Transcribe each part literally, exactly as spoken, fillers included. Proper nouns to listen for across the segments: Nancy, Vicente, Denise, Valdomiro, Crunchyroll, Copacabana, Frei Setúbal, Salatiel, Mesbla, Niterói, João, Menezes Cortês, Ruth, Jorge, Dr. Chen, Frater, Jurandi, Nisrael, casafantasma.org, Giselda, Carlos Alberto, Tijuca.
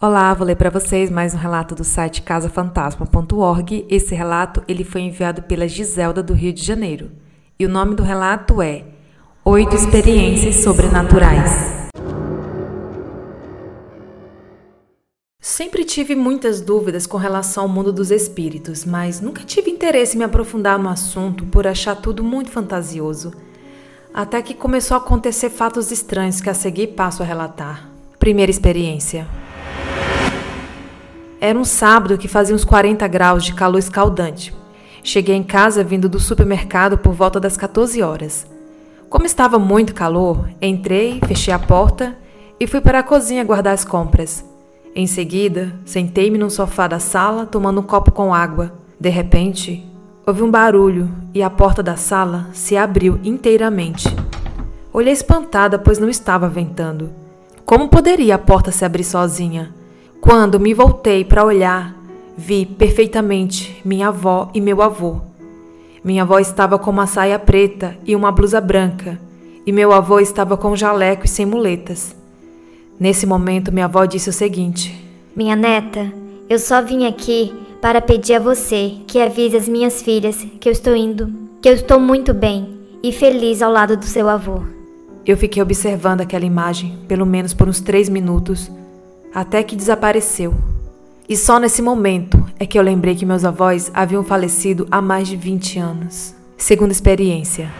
Olá, vou ler para vocês mais um relato do site casa fantasma ponto org. Esse relato ele foi enviado pela Giselda do Rio de Janeiro. E o nome do relato é Oito Experiências Sobrenaturais. Sempre tive muitas dúvidas com relação ao mundo dos espíritos, mas nunca tive interesse em me aprofundar no assunto por achar tudo muito fantasioso. Até que começou a acontecer fatos estranhos que a seguir passo a relatar. Primeira experiência. Era um sábado que fazia uns quarenta graus de calor escaldante. Cheguei em casa vindo do supermercado por volta das quatorze horas. Como estava muito calor, entrei, fechei a porta e fui para a cozinha guardar as compras. Em seguida, sentei-me num sofá da sala tomando um copo com água. De repente, houve um barulho e a porta da sala se abriu inteiramente. Olhei espantada, pois não estava ventando. Como poderia a porta se abrir sozinha? Quando me voltei para olhar, vi perfeitamente minha avó e meu avô. Minha avó estava com uma saia preta e uma blusa branca, e meu avô estava com um jaleco e sem muletas. Nesse momento, minha avó disse o seguinte: Minha neta, eu só vim aqui para pedir a você que avise as minhas filhas que eu estou indo, que eu estou muito bem e feliz ao lado do seu avô. Eu fiquei observando aquela imagem, pelo menos por uns três minutos, até que desapareceu. E só nesse momento é que eu lembrei que meus avós haviam falecido há mais de vinte anos. Segunda experiência.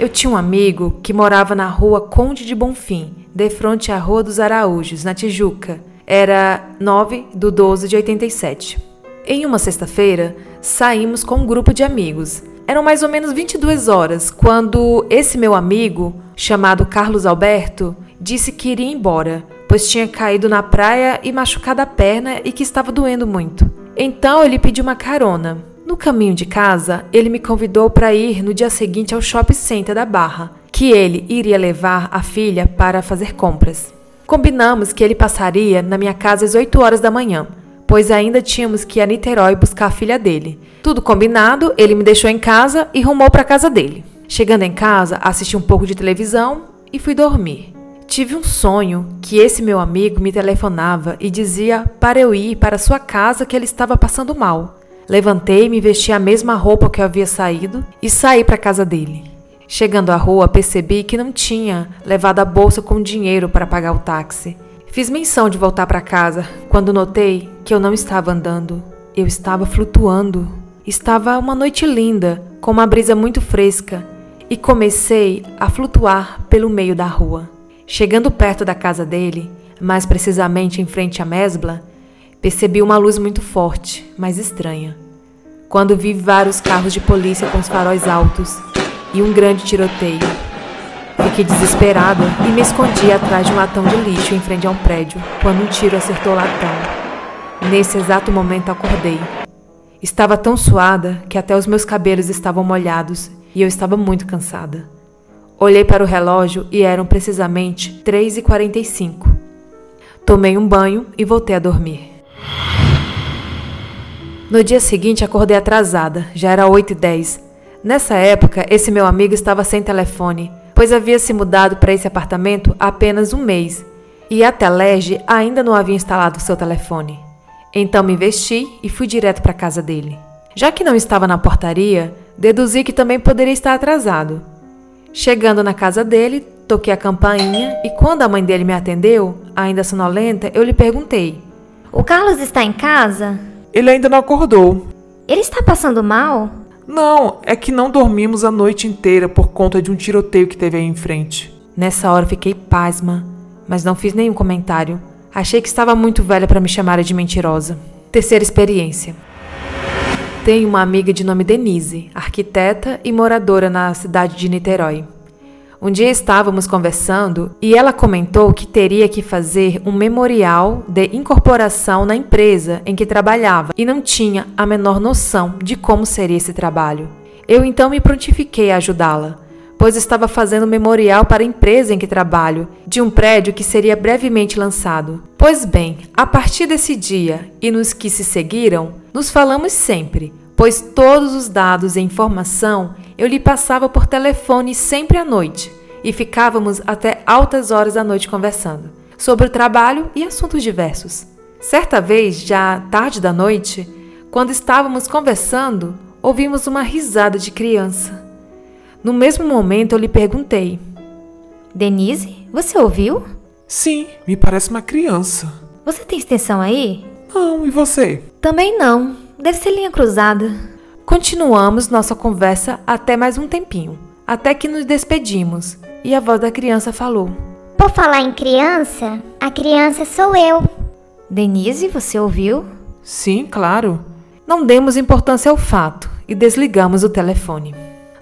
Eu tinha um amigo que morava na rua Conde de Bonfim, de frente à Rua dos Araújos, na Tijuca. Era nove do doze de oitenta e sete. Em uma sexta-feira, saímos com um grupo de amigos. Eram mais ou menos vinte e duas horas, quando esse meu amigo, chamado Carlos Alberto, disse que iria embora, pois tinha caído na praia e machucado a perna e que estava doendo muito. Então eu lhe pedi uma carona. No caminho de casa, ele me convidou para ir no dia seguinte ao shopping center da Barra, que ele iria levar a filha para fazer compras. Combinamos que ele passaria na minha casa às oito horas da manhã, pois ainda tínhamos que ir a Niterói buscar a filha dele. Tudo combinado, ele me deixou em casa e rumou para a casa dele. Chegando em casa, assisti um pouco de televisão e fui dormir. Tive um sonho que esse meu amigo me telefonava e dizia para eu ir para sua casa que ele estava passando mal. Levantei-me e vesti a mesma roupa que eu havia saído e saí para a casa dele. Chegando à rua, percebi que não tinha levado a bolsa com dinheiro para pagar o táxi. Fiz menção de voltar para casa quando notei que eu não estava andando. Eu estava flutuando. Estava uma noite linda, com uma brisa muito fresca, e comecei a flutuar pelo meio da rua. Chegando perto da casa dele, mais precisamente em frente à mesbla, percebi uma luz muito forte, mas estranha. Quando vi vários carros de polícia com os faróis altos e um grande tiroteio, fiquei desesperada e me escondi atrás de um latão de lixo em frente a um prédio, quando um tiro acertou o latão. Nesse exato momento acordei. Estava tão suada que até os meus cabelos estavam molhados e eu estava muito cansada. Olhei para o relógio e eram precisamente três e quarenta e cinco. Tomei um banho e voltei a dormir. No dia seguinte acordei atrasada, já era oito e dez. Nessa época, esse meu amigo estava sem telefone, pois havia se mudado para esse apartamento há apenas um mês, e a Telege ainda não havia instalado seu telefone. Então me vesti e fui direto para a casa dele. Já que não estava na portaria, deduzi que também poderia estar atrasado. Chegando na casa dele, toquei a campainha e quando a mãe dele me atendeu, ainda sonolenta, eu lhe perguntei: O Carlos está em casa? Ele ainda não acordou. Ele está passando mal? Não, é que não dormimos a noite inteira por conta de um tiroteio que teve aí em frente. Nessa hora fiquei pasma, mas não fiz nenhum comentário. Achei que estava muito velha para me chamar de mentirosa. Terceira experiência. Tenho uma amiga de nome Denise, arquiteta e moradora na cidade de Niterói. Um dia estávamos conversando e ela comentou que teria que fazer um memorial de incorporação na empresa em que trabalhava e não tinha a menor noção de como seria esse trabalho. Eu então me prontifiquei a ajudá-la, pois estava fazendo um memorial para a empresa em que trabalho, de um prédio que seria brevemente lançado. Pois bem, a partir desse dia e nos que se seguiram, nos falamos sempre, pois todos os dados e informação eu lhe passava por telefone sempre à noite e ficávamos até altas horas da noite conversando. sobre o trabalho e assuntos diversos. Certa vez, já tarde da noite, quando estávamos conversando, ouvimos uma risada de criança. No mesmo momento, eu lhe perguntei: Denise, você ouviu? Sim, me parece uma criança. Você tem extensão aí? Não, e você? Também não, deve ser linha cruzada. Continuamos nossa conversa até mais um tempinho, até que nos despedimos, e a voz da criança falou: Por falar em criança, a criança sou eu. Denise, você ouviu? Sim, claro. Não demos importância ao fato e desligamos o telefone.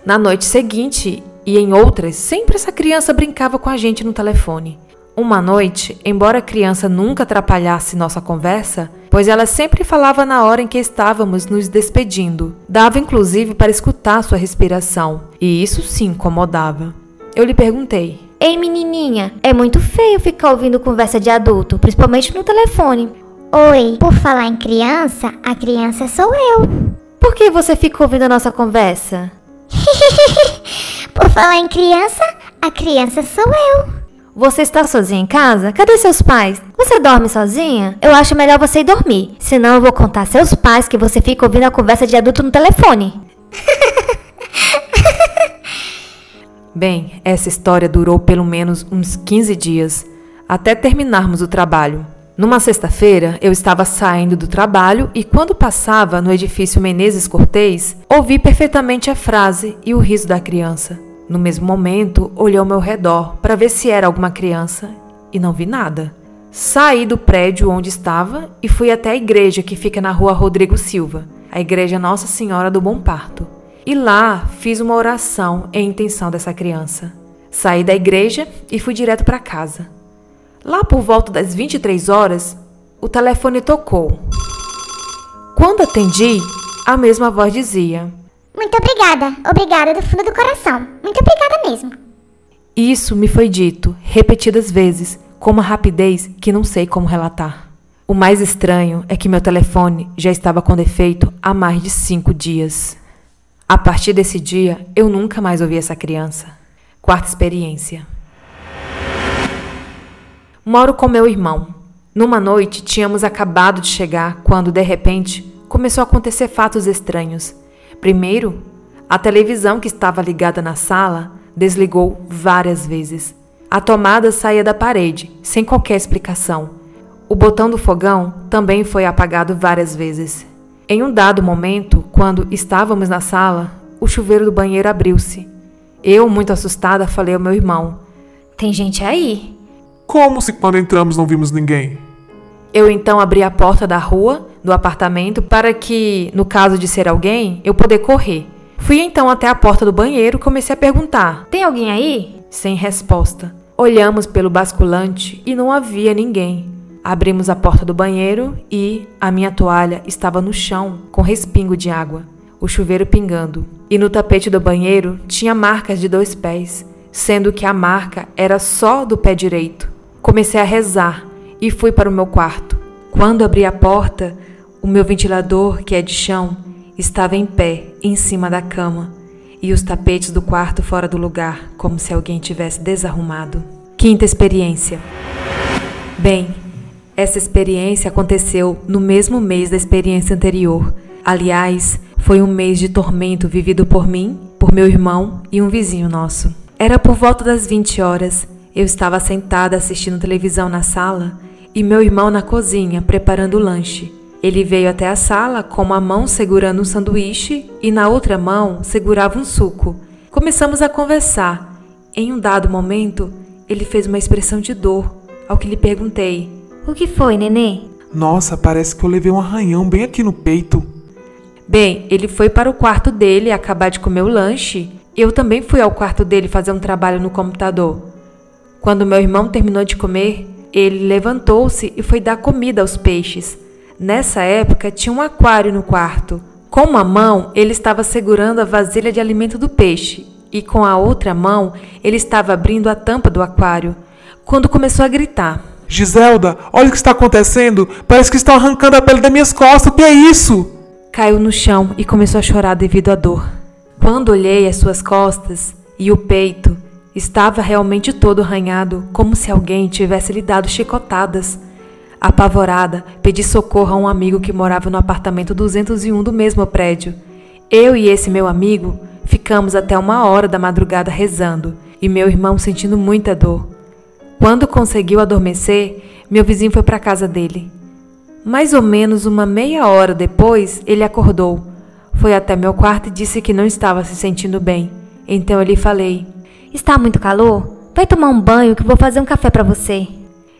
Na noite seguinte e em outras, sempre essa criança brincava com a gente no telefone. Uma noite, embora a criança nunca atrapalhasse nossa conversa, pois ela sempre falava na hora em que estávamos nos despedindo, dava inclusive para escutar sua respiração, e isso sim incomodava. Eu lhe perguntei: Ei, menininha, é muito feio ficar ouvindo conversa de adulto, principalmente no telefone. Oi, por falar em criança, a criança sou eu. Por que você fica ouvindo a nossa conversa? Por falar em criança, a criança sou eu. Você está sozinha em casa? Cadê seus pais? Você dorme sozinha? Eu acho melhor você ir dormir, senão eu vou contar a seus pais que você fica ouvindo a conversa de adulto no telefone. Bem, essa história durou pelo menos uns quinze dias, até terminarmos o trabalho. Numa sexta-feira, eu estava saindo do trabalho e quando passava no edifício Menezes Cortês, ouvi perfeitamente a frase e o riso da criança. No mesmo momento, olhei ao meu redor para ver se era alguma criança e não vi nada. Saí do prédio onde estava e fui até a igreja que fica na rua Rodrigo Silva, a igreja Nossa Senhora do Bom Parto. E lá fiz uma oração em intenção dessa criança. Saí da igreja e fui direto para casa. Lá por volta das vinte e três horas, o telefone tocou. Quando atendi, a mesma voz dizia: Muito obrigada, obrigada do fundo do coração, muito obrigada mesmo. Isso me foi dito repetidas vezes, com uma rapidez que não sei como relatar. O mais estranho é que meu telefone já estava com defeito há mais de cinco dias. A partir desse dia, eu nunca mais ouvi essa criança. Quarta experiência. Moro com meu irmão. Numa noite, tínhamos acabado de chegar quando, de repente, começou a acontecer fatos estranhos. Primeiro, a televisão que estava ligada na sala desligou várias vezes. A tomada saía da parede, sem qualquer explicação. O botão do fogão também foi apagado várias vezes. Em um dado momento, quando estávamos na sala, o chuveiro do banheiro abriu-se. Eu, muito assustada, falei ao meu irmão: Tem gente aí? Como se quando entramos não vimos ninguém? Eu então abri a porta da rua, do apartamento, para que, no caso de ser alguém, eu poder correr. Fui então até a porta do banheiro e comecei a perguntar: Tem alguém aí? Sem resposta. Olhamos pelo basculante e não havia ninguém. Abrimos a porta do banheiro e a minha toalha estava no chão, com respingo de água, o chuveiro pingando. E no tapete do banheiro tinha marcas de dois pés, sendo que a marca era só do pé direito. Comecei a rezar e fui para o meu quarto. Quando abri a porta, o meu ventilador, que é de chão, estava em pé, em cima da cama, e os tapetes do quarto fora do lugar, como se alguém tivesse desarrumado. Quinta experiência. Bem, essa experiência aconteceu no mesmo mês da experiência anterior. Aliás, foi um mês de tormento vivido por mim, por meu irmão e um vizinho nosso. Era por volta das vinte horas. Eu estava sentada assistindo televisão na sala e meu irmão na cozinha, preparando o lanche. Ele veio até a sala com uma mão segurando um sanduíche e na outra mão segurava um suco. Começamos a conversar. Em um dado momento, ele fez uma expressão de dor, ao que lhe perguntei: O que foi, neném? Nossa, parece que eu levei um arranhão bem aqui no peito. Bem, ele foi para o quarto dele acabar de comer o lanche. Eu também fui ao quarto dele fazer um trabalho no computador. Quando meu irmão terminou de comer, ele levantou-se e foi dar comida aos peixes. Nessa época, tinha um aquário no quarto. Com uma mão, ele estava segurando a vasilha de alimento do peixe e com a outra mão, ele estava abrindo a tampa do aquário, quando começou a gritar: Giselda, olha o que está acontecendo! Parece que estão arrancando a pele das minhas costas, o que é isso? Caiu no chão e começou a chorar devido à dor. Quando olhei as suas costas e o peito, Estava realmente todo arranhado, como se alguém tivesse lhe dado chicotadas. Apavorada, pedi socorro a um amigo que morava no apartamento duzentos e um do mesmo prédio. Eu e esse meu amigo ficamos até uma hora da madrugada rezando, e meu irmão sentindo muita dor. Quando conseguiu adormecer, meu vizinho foi para a casa dele. Mais ou menos uma meia hora depois, ele acordou. Foi até meu quarto e disse que não estava se sentindo bem. Então eu lhe falei: "Está muito calor? Vai tomar um banho que vou fazer um café para você."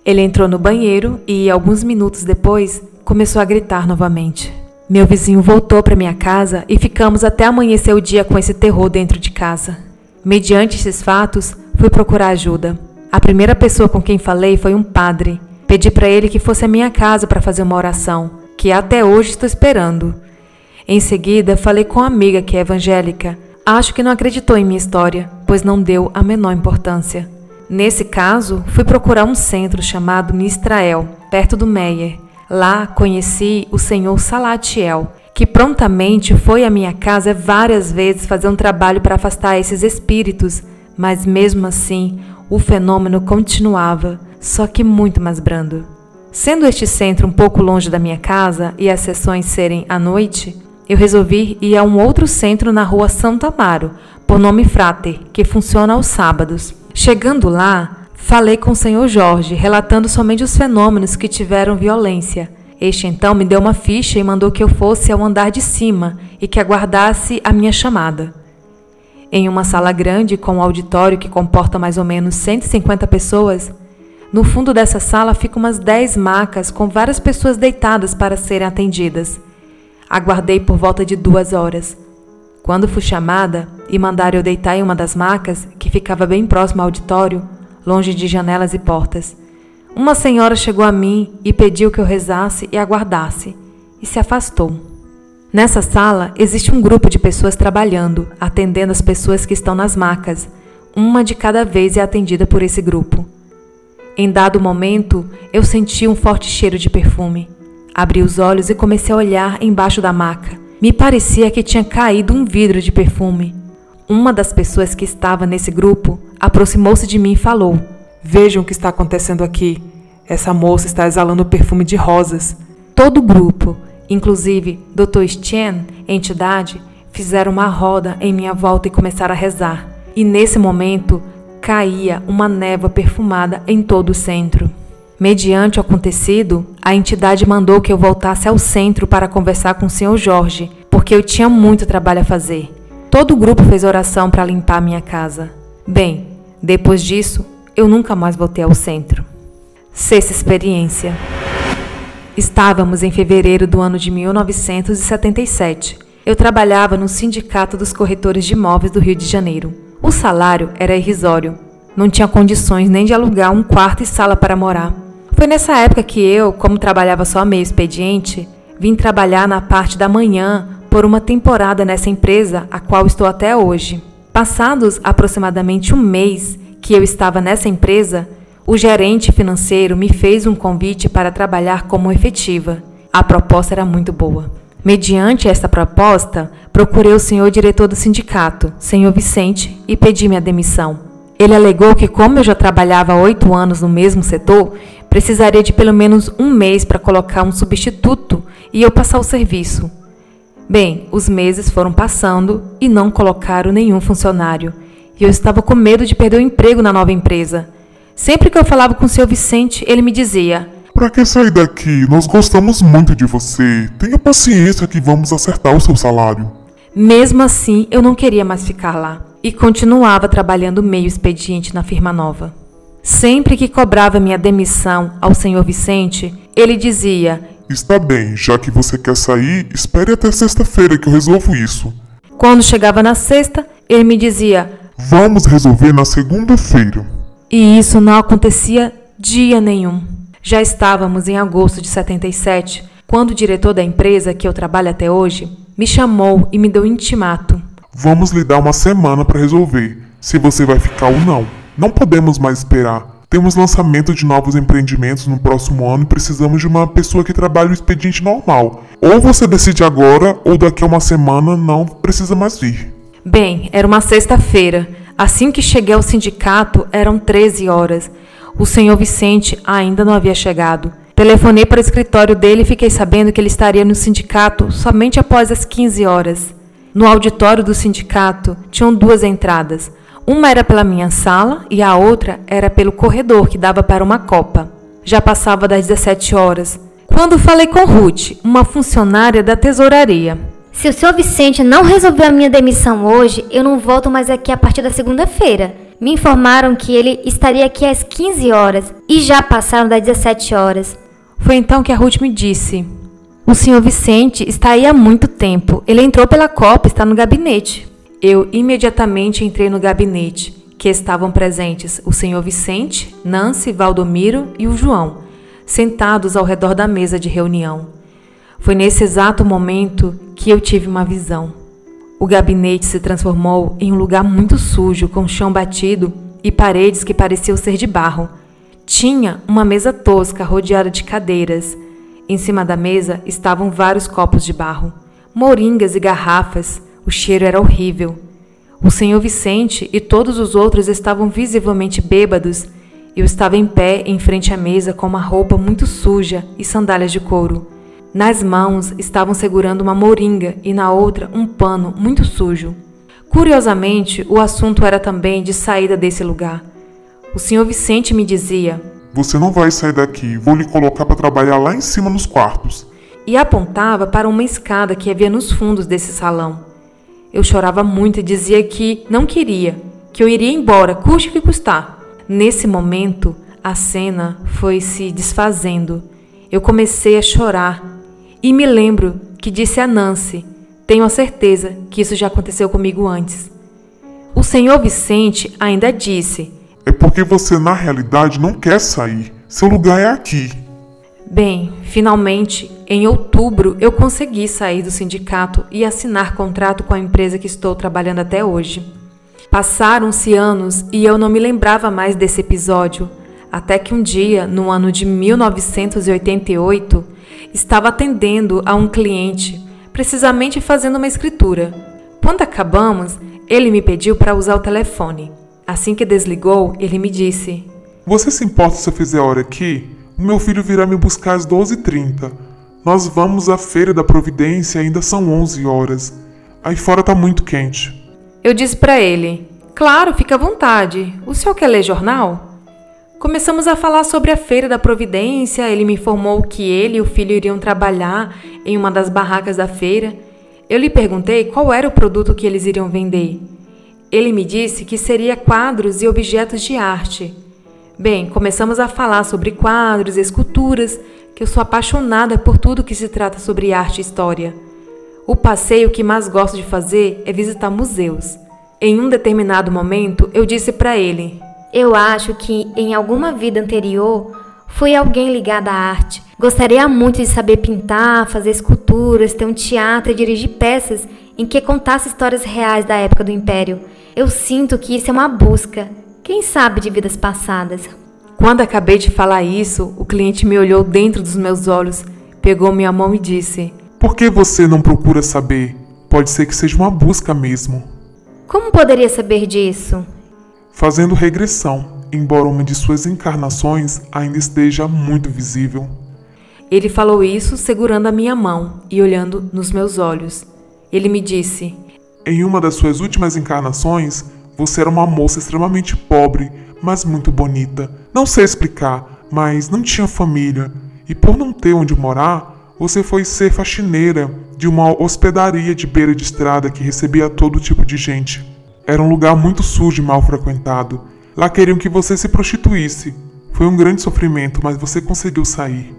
Ele entrou no banheiro e, alguns minutos depois, começou a gritar novamente. Meu vizinho voltou para minha casa e ficamos até amanhecer o dia com esse terror dentro de casa. Mediante esses fatos, fui procurar ajuda. A primeira pessoa com quem falei foi um padre. Pedi para ele que fosse à minha casa para fazer uma oração, que até hoje estou esperando. Em seguida, falei com uma amiga que é evangélica. Acho que não acreditou em minha história, pois não deu a menor importância. Nesse caso, fui procurar um centro chamado Nisrael, perto do Meier. Lá, conheci o senhor Salatiel, que prontamente foi à minha casa várias vezes fazer um trabalho para afastar esses espíritos, mas mesmo assim, o fenômeno continuava, só que muito mais brando. Sendo este centro um pouco longe da minha casa e as sessões serem à noite, eu resolvi ir a um outro centro na rua Santo Amaro, por nome Frater, que funciona aos sábados. Chegando lá, falei com o senhor Jorge, relatando somente os fenômenos que tiveram violência. Este então me deu uma ficha e mandou que eu fosse ao andar de cima e que aguardasse a minha chamada. Em uma sala grande com um auditório que comporta mais ou menos cento e cinquenta pessoas, no fundo dessa sala ficam umas dez macas com várias pessoas deitadas para serem atendidas. Aguardei por volta de duas horas. Quando fui chamada e mandaram eu deitar em uma das macas, que ficava bem próximo ao auditório, longe de janelas e portas, uma senhora chegou a mim e pediu que eu rezasse e aguardasse, e se afastou. Nessa sala existe um grupo de pessoas trabalhando, atendendo as pessoas que estão nas macas. Uma de cada vez é atendida por esse grupo. Em dado momento, eu senti um forte cheiro de perfume. Abri os olhos e comecei a olhar embaixo da maca. Me parecia que tinha caído um vidro de perfume. Uma das pessoas que estava nesse grupo aproximou-se de mim e falou: "Vejam o que está acontecendo aqui. Essa moça está exalando perfume de rosas." Todo o grupo, inclusive doutor Chen, entidade, fizeram uma roda em minha volta e começaram a rezar. E nesse momento, caía uma névoa perfumada em todo o centro. Mediante o acontecido, a entidade mandou que eu voltasse ao centro para conversar com o senhor Jorge, porque eu tinha muito trabalho a fazer. Todo o grupo fez oração para limpar minha casa. Bem, depois disso, eu nunca mais voltei ao centro. Sexta experiência. Estávamos em fevereiro do ano de mil novecentos e setenta e sete. Eu trabalhava no Sindicato dos Corretores de Imóveis do Rio de Janeiro. O salário era irrisório. Não tinha condições nem de alugar um quarto e sala para morar. Foi nessa época que eu, como trabalhava só meio expediente, vim trabalhar na parte da manhã por uma temporada nessa empresa, a qual estou até hoje. Passados aproximadamente um mês que eu estava nessa empresa, o gerente financeiro me fez um convite para trabalhar como efetiva. A proposta era muito boa. Mediante esta proposta, procurei o senhor diretor do sindicato, senhor Vicente, e pedi minha demissão. Ele alegou que, como eu já trabalhava há oito anos no mesmo setor, precisaria de pelo menos um mês para colocar um substituto e eu passar o serviço. Bem, os meses foram passando e não colocaram nenhum funcionário. E eu estava com medo de perder o emprego na nova empresa. Sempre que eu falava com o senhor Vicente, ele me dizia: "Pra que sair daqui? Nós gostamos muito de você. Tenha paciência que vamos acertar o seu salário." Mesmo assim, eu não queria mais ficar lá e continuava trabalhando meio expediente na firma nova. Sempre que cobrava minha demissão ao senhor Vicente, ele dizia: "Está bem, já que você quer sair, espere até sexta-feira que eu resolvo isso." Quando chegava na sexta, ele me dizia: "Vamos resolver na segunda-feira." E isso não acontecia dia nenhum. Já estávamos em agosto de setenta e sete, quando o diretor da empresa, que eu trabalho até hoje, me chamou e me deu um intimato. "Vamos lhe dar uma semana para resolver, se você vai ficar ou não. Não podemos mais esperar. Temos lançamento de novos empreendimentos no próximo ano e precisamos de uma pessoa que trabalhe o expediente normal. Ou você decide agora, ou daqui a uma semana não precisa mais vir." Bem, era uma sexta-feira. Assim que cheguei ao sindicato, eram treze horas. O senhor Vicente ainda não havia chegado. Telefonei para o escritório dele e fiquei sabendo que ele estaria no sindicato somente após as quinze horas. No auditório do sindicato, tinham duas entradas. Uma era pela minha sala e a outra era pelo corredor que dava para uma copa. Já passava das dezessete horas, quando falei com Ruth, uma funcionária da tesouraria. Se o senhor Vicente não resolveu a minha demissão hoje, eu não volto mais aqui a partir da segunda-feira. Me informaram que ele estaria aqui às quinze horas e já passaram das dezessete horas. Foi então que a Ruth me disse: o senhor Vicente está aí há muito tempo. Ele entrou pela copa e está no gabinete. Eu imediatamente entrei no gabinete, que estavam presentes o senhor Vicente, Nancy, Valdomiro e o João, sentados ao redor da mesa de reunião. Foi nesse exato momento que eu tive uma visão. O gabinete se transformou em um lugar muito sujo, com chão batido e paredes que pareciam ser de barro. Tinha uma mesa tosca rodeada de cadeiras. Em cima da mesa estavam vários copos de barro, moringas e garrafas. O cheiro era horrível. O senhor Vicente e todos os outros estavam visivelmente bêbados. Eu estava em pé em frente à mesa com uma roupa muito suja e sandálias de couro. Nas mãos estavam segurando uma moringa e na outra um pano muito sujo. Curiosamente, o assunto era também de saída desse lugar. O senhor Vicente me dizia: você não vai sair daqui, vou lhe colocar para trabalhar lá em cima nos quartos. E apontava para uma escada que havia nos fundos desse salão. Eu chorava muito e dizia que não queria, que eu iria embora, custe o que custar. Nesse momento, a cena foi se desfazendo. Eu comecei a chorar e me lembro que disse a Nancy: tenho a certeza que isso já aconteceu comigo antes. O senhor Vicente ainda disse: é porque você na realidade não quer sair, seu lugar é aqui. Bem, finalmente, em outubro, eu consegui sair do sindicato e assinar contrato com a empresa que estou trabalhando até hoje. Passaram-se anos e eu não me lembrava mais desse episódio, até que um dia, no ano de mil novecentos e oitenta e oito, estava atendendo a um cliente, precisamente fazendo uma escritura. Quando acabamos, ele me pediu para usar o telefone. Assim que desligou, ele me disse: você se importa se eu fizer a hora aqui? O meu filho virá me buscar às doze e trinta. Nós vamos à Feira da Providência e ainda são onze horas. Aí fora tá muito quente. Eu disse pra ele: claro, fica à vontade. O senhor quer ler jornal? Começamos a falar sobre a Feira da Providência. Ele me informou que ele e o filho iriam trabalhar em uma das barracas da feira. Eu lhe perguntei qual era o produto que eles iriam vender. Ele me disse que seria quadros e objetos de arte. Bem, começamos a falar sobre quadros e esculturas, que eu sou apaixonada por tudo que se trata sobre arte e história. O passeio que mais gosto de fazer é visitar museus. Em um determinado momento, eu disse para ele: eu acho que em alguma vida anterior, fui alguém ligado à arte. Gostaria muito de saber pintar, fazer esculturas, ter um teatro e dirigir peças em que contasse histórias reais da época do Império. Eu sinto que isso é uma busca. Quem sabe de vidas passadas? Quando acabei de falar isso, o cliente me olhou dentro dos meus olhos, pegou minha mão e disse: por que você não procura saber? Pode ser que seja uma busca mesmo. Como poderia saber disso? Fazendo regressão, embora uma de suas encarnações ainda esteja muito visível. Ele falou isso segurando a minha mão e olhando nos meus olhos. Ele me disse: em uma das suas últimas encarnações, você era uma moça extremamente pobre, mas muito bonita. Não sei explicar, mas não tinha família. E por não ter onde morar, você foi ser faxineira de uma hospedaria de beira de estrada que recebia todo tipo de gente. Era um lugar muito sujo e mal frequentado. Lá queriam que você se prostituísse. Foi um grande sofrimento, mas você conseguiu sair.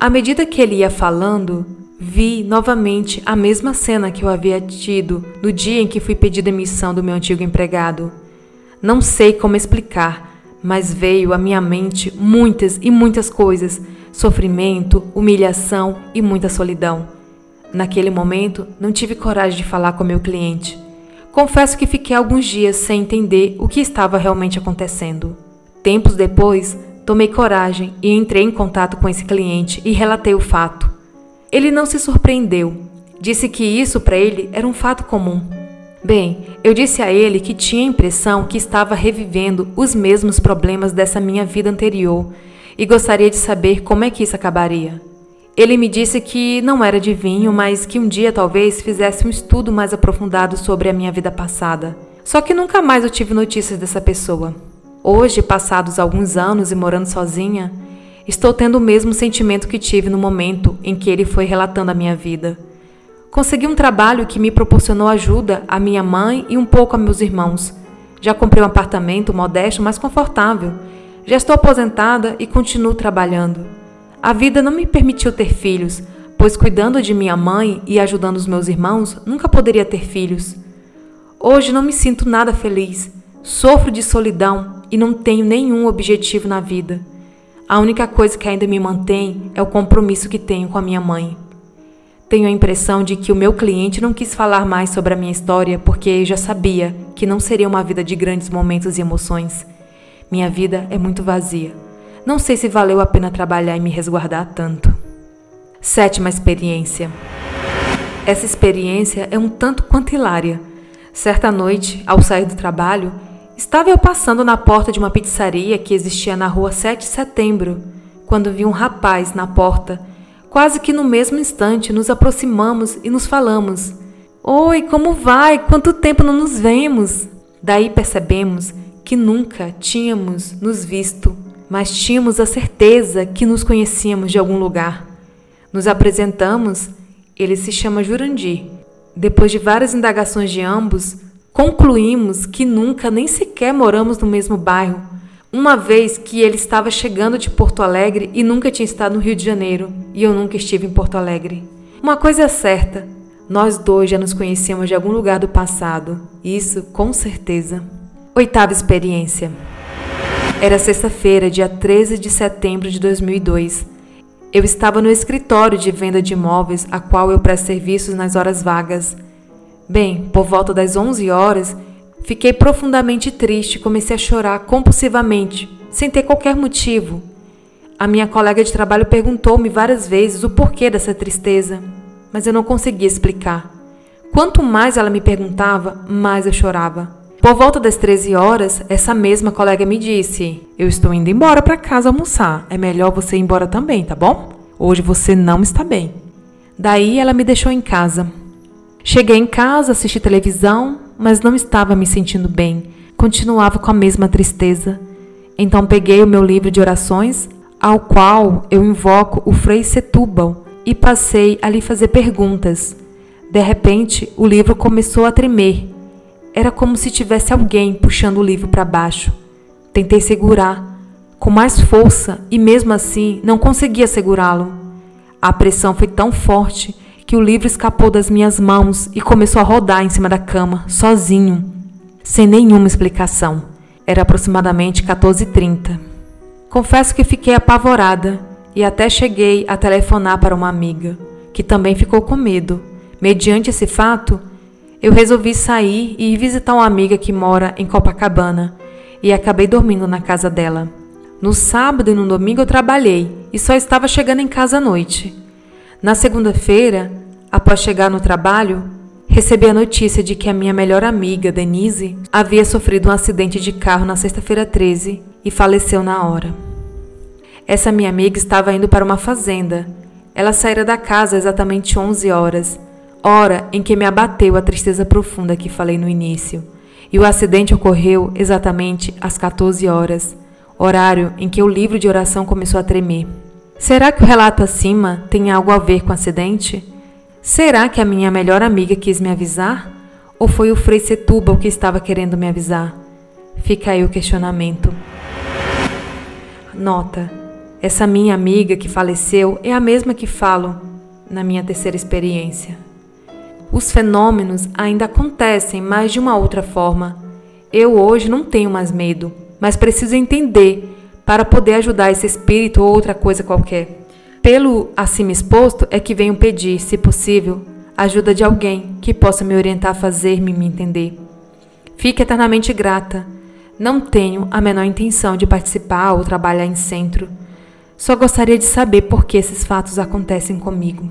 À medida que ele ia falando, vi novamente a mesma cena que eu havia tido no dia em que fui pedir demissão do meu antigo empregado. Não sei como explicar, mas veio à minha mente muitas e muitas coisas, sofrimento, humilhação e muita solidão. Naquele momento, não tive coragem de falar com meu cliente. Confesso que fiquei alguns dias sem entender o que estava realmente acontecendo. Tempos depois, tomei coragem e entrei em contato com esse cliente e relatei o fato. Ele não se surpreendeu. Disse que isso para ele era um fato comum. Bem, eu disse a ele que tinha a impressão que estava revivendo os mesmos problemas dessa minha vida anterior e gostaria de saber como é que isso acabaria. Ele me disse que não era adivinho, mas que um dia talvez fizesse um estudo mais aprofundado sobre a minha vida passada. Só que nunca mais eu tive notícias dessa pessoa. Hoje, passados alguns anos e morando sozinha, estou tendo o mesmo sentimento que tive no momento em que ele foi relatando a minha vida. Consegui um trabalho que me proporcionou ajuda à minha mãe e um pouco a meus irmãos. Já comprei um apartamento modesto, mas confortável. Já estou aposentada e continuo trabalhando. A vida não me permitiu ter filhos, pois cuidando de minha mãe e ajudando os meus irmãos, nunca poderia ter filhos. Hoje não me sinto nada feliz, sofro de solidão e não tenho nenhum objetivo na vida. A única coisa que ainda me mantém é o compromisso que tenho com a minha mãe. Tenho a impressão de que o meu cliente não quis falar mais sobre a minha história porque já sabia que não seria uma vida de grandes momentos e emoções. Minha vida é muito vazia. Não sei se valeu a pena trabalhar e me resguardar tanto. Sétima experiência. Essa experiência é um tanto quanto hilária. Certa noite, ao sair do trabalho, estava eu passando na porta de uma pizzaria que existia na rua sete de setembro, quando vi um rapaz na porta. Quase que no mesmo instante nos aproximamos e nos falamos. Oi, como vai? Quanto tempo não nos vemos? Daí percebemos que nunca tínhamos nos visto, mas tínhamos a certeza que nos conhecíamos de algum lugar. Nos apresentamos, ele se chama Jurandi. Depois de várias indagações de ambos, concluímos que nunca nem sequer moramos no mesmo bairro, uma vez que ele estava chegando de Porto Alegre e nunca tinha estado no Rio de Janeiro, e eu nunca estive em Porto Alegre. Uma coisa é certa, nós dois já nos conhecemos de algum lugar do passado, isso com certeza. Oitava experiência. Era sexta-feira, dia treze de setembro de dois mil e dois. Eu estava no escritório de venda de imóveis, a qual eu presto serviços nas horas vagas. Bem, por volta das onze horas... fiquei profundamente triste e comecei a chorar compulsivamente, sem ter qualquer motivo. A minha colega de trabalho perguntou-me várias vezes o porquê dessa tristeza, mas eu não conseguia explicar. Quanto mais ela me perguntava, mais eu chorava. Por volta das treze horas, essa mesma colega me disse: "Eu estou indo embora para casa almoçar, é melhor você ir embora também, tá bom? Hoje você não está bem." Daí ela me deixou em casa. Cheguei em casa, assisti televisão, mas não estava me sentindo bem. Continuava com a mesma tristeza. Então peguei o meu livro de orações, ao qual eu invoco o Frei Setúbal, e passei a lhe fazer perguntas. De repente, o livro começou a tremer. Era como se tivesse alguém puxando o livro para baixo. Tentei segurar com mais força e mesmo assim não conseguia segurá-lo. A pressão foi tão forte que o livro escapou das minhas mãos e começou a rodar em cima da cama, sozinho, sem nenhuma explicação. Era aproximadamente quatorze e trinta. Confesso que fiquei apavorada e até cheguei a telefonar para uma amiga, que também ficou com medo. Mediante esse fato, eu resolvi sair e ir visitar uma amiga que mora em Copacabana e acabei dormindo na casa dela. No sábado e no domingo eu trabalhei e só estava chegando em casa à noite. Na segunda-feira, após chegar no trabalho, recebi a notícia de que a minha melhor amiga, Denise, havia sofrido um acidente de carro na sexta-feira treze e faleceu na hora. Essa minha amiga estava indo para uma fazenda. Ela saíra da casa exatamente onze horas, hora em que me abateu a tristeza profunda que falei no início. E o acidente ocorreu exatamente às quatorze horas, horário em que o livro de oração começou a tremer. Será que o relato acima tem algo a ver com o acidente? Será que a minha melhor amiga quis me avisar? Ou foi o Frei Setúbal que estava querendo me avisar? Fica aí o questionamento. Nota: essa minha amiga que faleceu é a mesma que falo na minha terceira experiência. Os fenômenos ainda acontecem, mas de uma outra forma. Eu hoje não tenho mais medo, mas preciso entender para poder ajudar esse espírito ou outra coisa qualquer. Pelo acima exposto é que venho pedir, se possível, ajuda de alguém que possa me orientar a fazer-me me entender. Fico eternamente grata. Não tenho a menor intenção de participar ou trabalhar em centro. Só gostaria de saber por que esses fatos acontecem comigo.